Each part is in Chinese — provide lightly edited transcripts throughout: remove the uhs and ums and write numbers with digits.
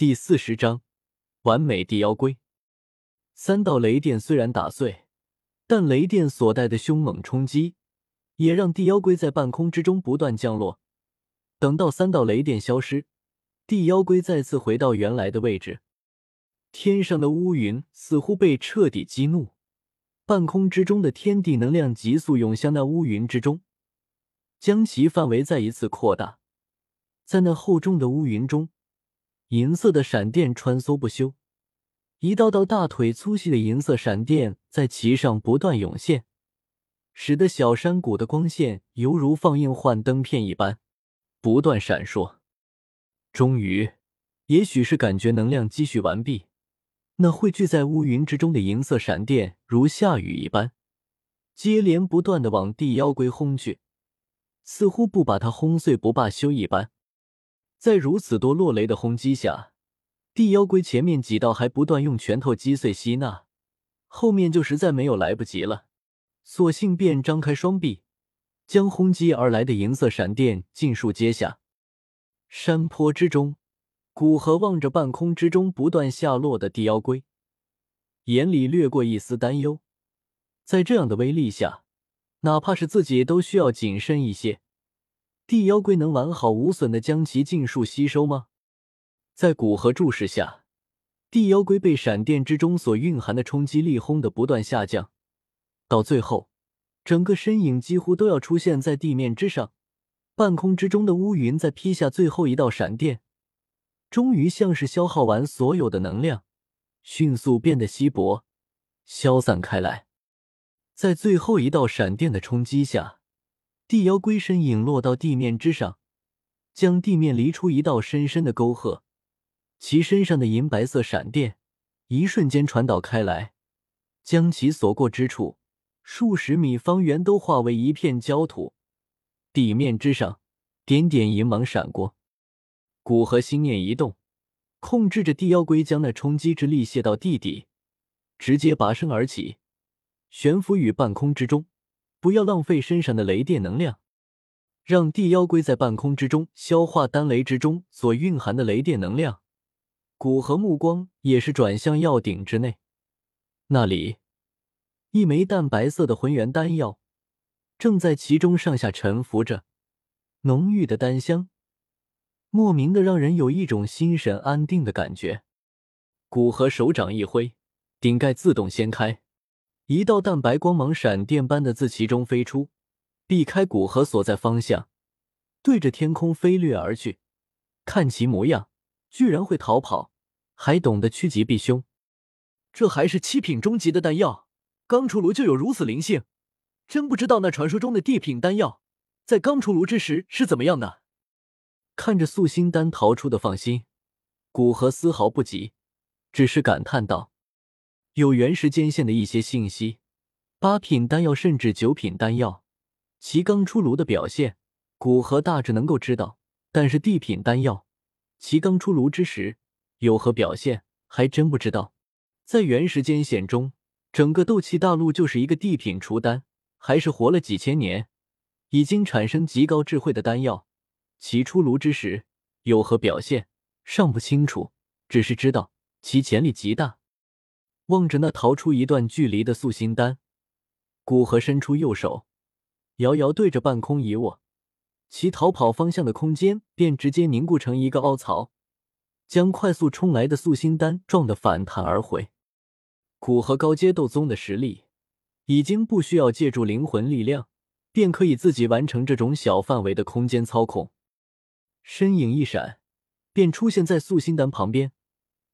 第40章完美地妖龟。三道雷电虽然打碎，但雷电所带的凶猛冲击也让地妖龟在半空之中不断降落。等到三道雷电消失，地妖龟再次回到原来的位置。天上的乌云似乎被彻底激怒，半空之中的天地能量急速涌向那乌云之中，将其范围再一次扩大。在那厚重的乌云中，银色的闪电穿梭不休，一道道大腿粗细的银色闪电在其上不断涌现，使得小山谷的光线犹如放映幻灯片一般不断闪烁。终于，也许是感觉能量积蓄完毕，那汇聚在乌云之中的银色闪电如下雨一般接连不断地往地妖龟轰去，似乎不把它轰碎不罢休一般。在如此多落雷的轰击下，地妖龟前面几道还不断用拳头击碎吸纳，后面就实在没有来不及了，索性便张开双臂，将轰击而来的银色闪电尽数接下。山坡之中，古河望着半空之中不断下落的地妖龟，眼里掠过一丝担忧。在这样的威力下，哪怕是自己都需要谨慎一些。地妖龟能完好无损地将其尽数吸收吗？在古河注视下，地妖龟被闪电之中所蕴含的冲击力轰得不断下降，到最后整个身影几乎都要出现在地面之上。半空之中的乌云在劈下最后一道闪电，终于像是消耗完所有的能量，迅速变得稀薄消散开来。在最后一道闪电的冲击下，地妖龟身影落到地面之上，将地面离出一道深深的沟壑，其身上的银白色闪电一瞬间传导开来，将其所过之处数十米方圆都化为一片焦土，地面之上点点银芒闪过。古河心念一动，控制着地妖龟将那冲击之力卸到地底，直接拔升而起，悬浮于半空之中，不要浪费身上的雷电能量，让地妖龟在半空之中消化丹雷之中所蕴含的雷电能量。古河目光也是转向药鼎之内，那里一枚淡白色的浑圆丹药正在其中上下沉浮着，浓郁的丹香莫名的让人有一种心神安定的感觉。古河手掌一挥，顶盖自动掀开，一道淡白光芒闪电般的自其中飞出，避开古河所在方向，对着天空飞掠而去。看其模样，居然会逃跑，还懂得趋吉避凶。这还是7品中级的丹药，刚出炉就有如此灵性，真不知道那传说中的地品丹药在刚出炉之时是怎么样的。看着素心丹逃出的放心，古河丝毫不急，只是感叹道：有原时间线的一些信息，8品丹药甚至9品丹药其刚出炉的表现，古河大致能够知道，但是地品丹药其刚出炉之时有何表现还真不知道。在原时间线中，整个斗气大陆就是一个地品雏丹，还是活了几千年已经产生极高智慧的丹药，其出炉之时有何表现尚不清楚，只是知道其潜力极大。望着那逃出一段距离的素心丹，古河伸出右手，遥遥对着半空一握，其逃跑方向的空间便直接凝固成一个凹槽，将快速冲来的素心丹撞得反弹而回。古河高阶斗宗的实力已经不需要借助灵魂力量，便可以自己完成这种小范围的空间操控。身影一闪，便出现在素心丹旁边，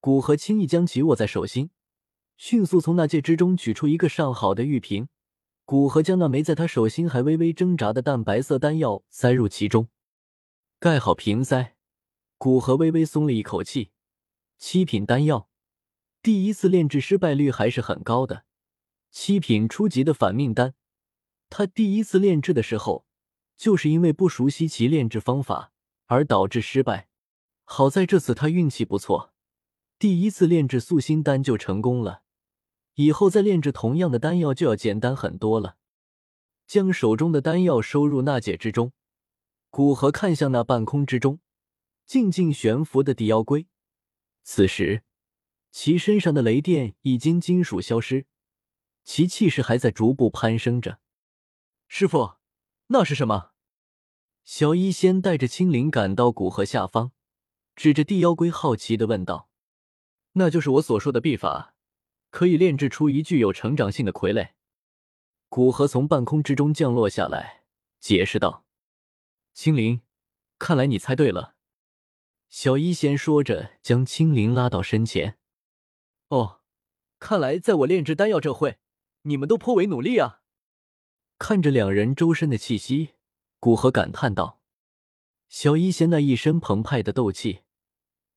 古河轻易将其握在手心，迅速从那戒之中取出一个上好的玉瓶，古河将那枚在他手心还微微挣扎的淡白色丹药塞入其中。盖好瓶塞，古河微微松了一口气。7品丹药第一次炼制失败率还是很高的，7品初级的反命丹他第一次炼制的时候就是因为不熟悉其炼制方法而导致失败，好在这次他运气不错，第一次炼制素心丹就成功了，以后再炼制同样的丹药就要简单很多了。将手中的丹药收入纳戒之中，古河看向那半空之中静静悬浮的地妖龟，此时，其身上的雷电已经金属消失，其气势还在逐步攀升着。师父，那是什么？小医仙带着青灵赶到古河下方，指着地妖龟好奇地问道：“那就是我所说的秘法，可以炼制出一具有成长性的傀儡。”古河从半空之中降落下来，解释道：“青灵，看来你猜对了。”小医仙说着，将青灵拉到身前。哦，看来在我炼制丹药这会，你们都颇为努力啊。看着两人周身的气息，古河感叹道：“小医仙那一身澎湃的斗气，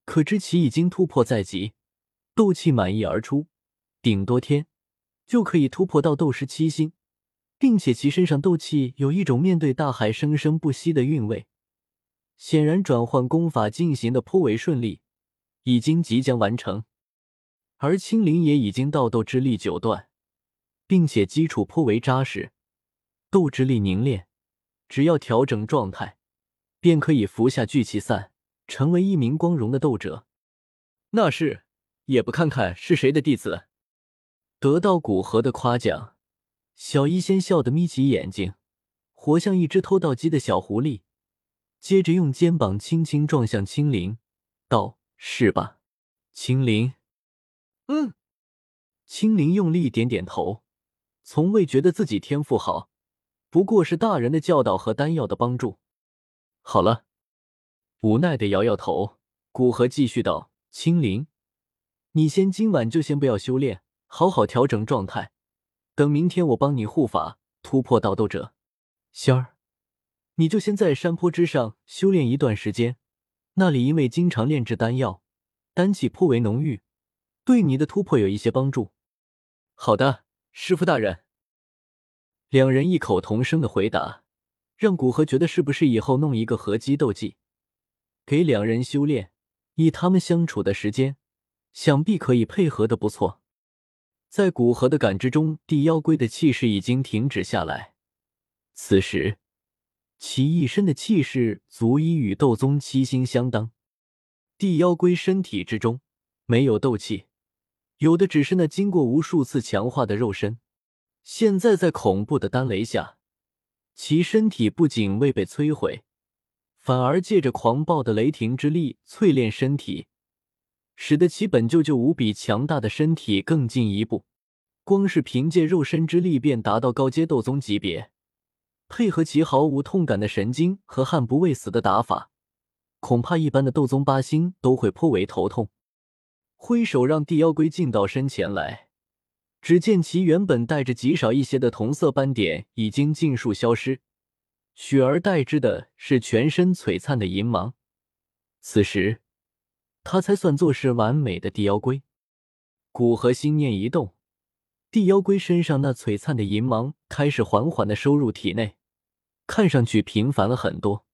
可知其已经突破在即，斗气满溢而出，顶多天就可以突破到斗师七星，并且其身上斗气有一种面对大海生生不息的韵味。”显然转换功法进行的颇为顺利，已经即将完成。而青灵也已经到斗之力九段，并且基础颇为扎实，斗之力凝练，只要调整状态，便可以服下聚气散，成为一名光荣的斗者。那是，也不看看是谁的弟子。得到古河的夸奖，小医仙笑得眯起眼睛，活像一只偷盗鸡的小狐狸。接着用肩膀轻轻撞向青灵，道：“是吧，青灵？”“嗯。”青灵用力点点头，从未觉得自己天赋好，不过是大人的教导和丹药的帮助。好了，无奈地摇摇头，古河继续道：“青灵，你今晚就先不要修炼，好好调整状态，等明天我帮你护法，突破到斗者。仙儿，你就先在山坡之上修炼一段时间，那里因为经常炼制丹药，丹气颇为浓郁，对你的突破有一些帮助。”“好的，师父大人。”两人异口同声的回答，让古河觉得是不是以后弄一个合击斗技，给两人修炼，以他们相处的时间，想必可以配合的不错。在古河的感知中，地妖龟的气势已经停止下来，此时其一身的气势足以与斗宗七星相当。地妖龟身体之中没有斗气，有的只是那经过无数次强化的肉身。现在在恐怖的丹雷下，其身体不仅未被摧毁，反而借着狂暴的雷霆之力淬炼身体，使得其本就无比强大的身体更进一步。光是凭借肉身之力便达到高阶斗宗级别，配合其毫无痛感的神经和悍不畏死的打法，恐怕一般的斗宗八星都会颇为头痛。挥手让地妖龟进到身前来，只见其原本带着极少一些的同色斑点已经尽数消失，取而代之的是全身璀璨的银芒。此时，他才算作是完美的地妖龟。古河心念一动，地妖龟身上那璀璨的银芒开始缓缓地收入体内，看上去平凡了很多。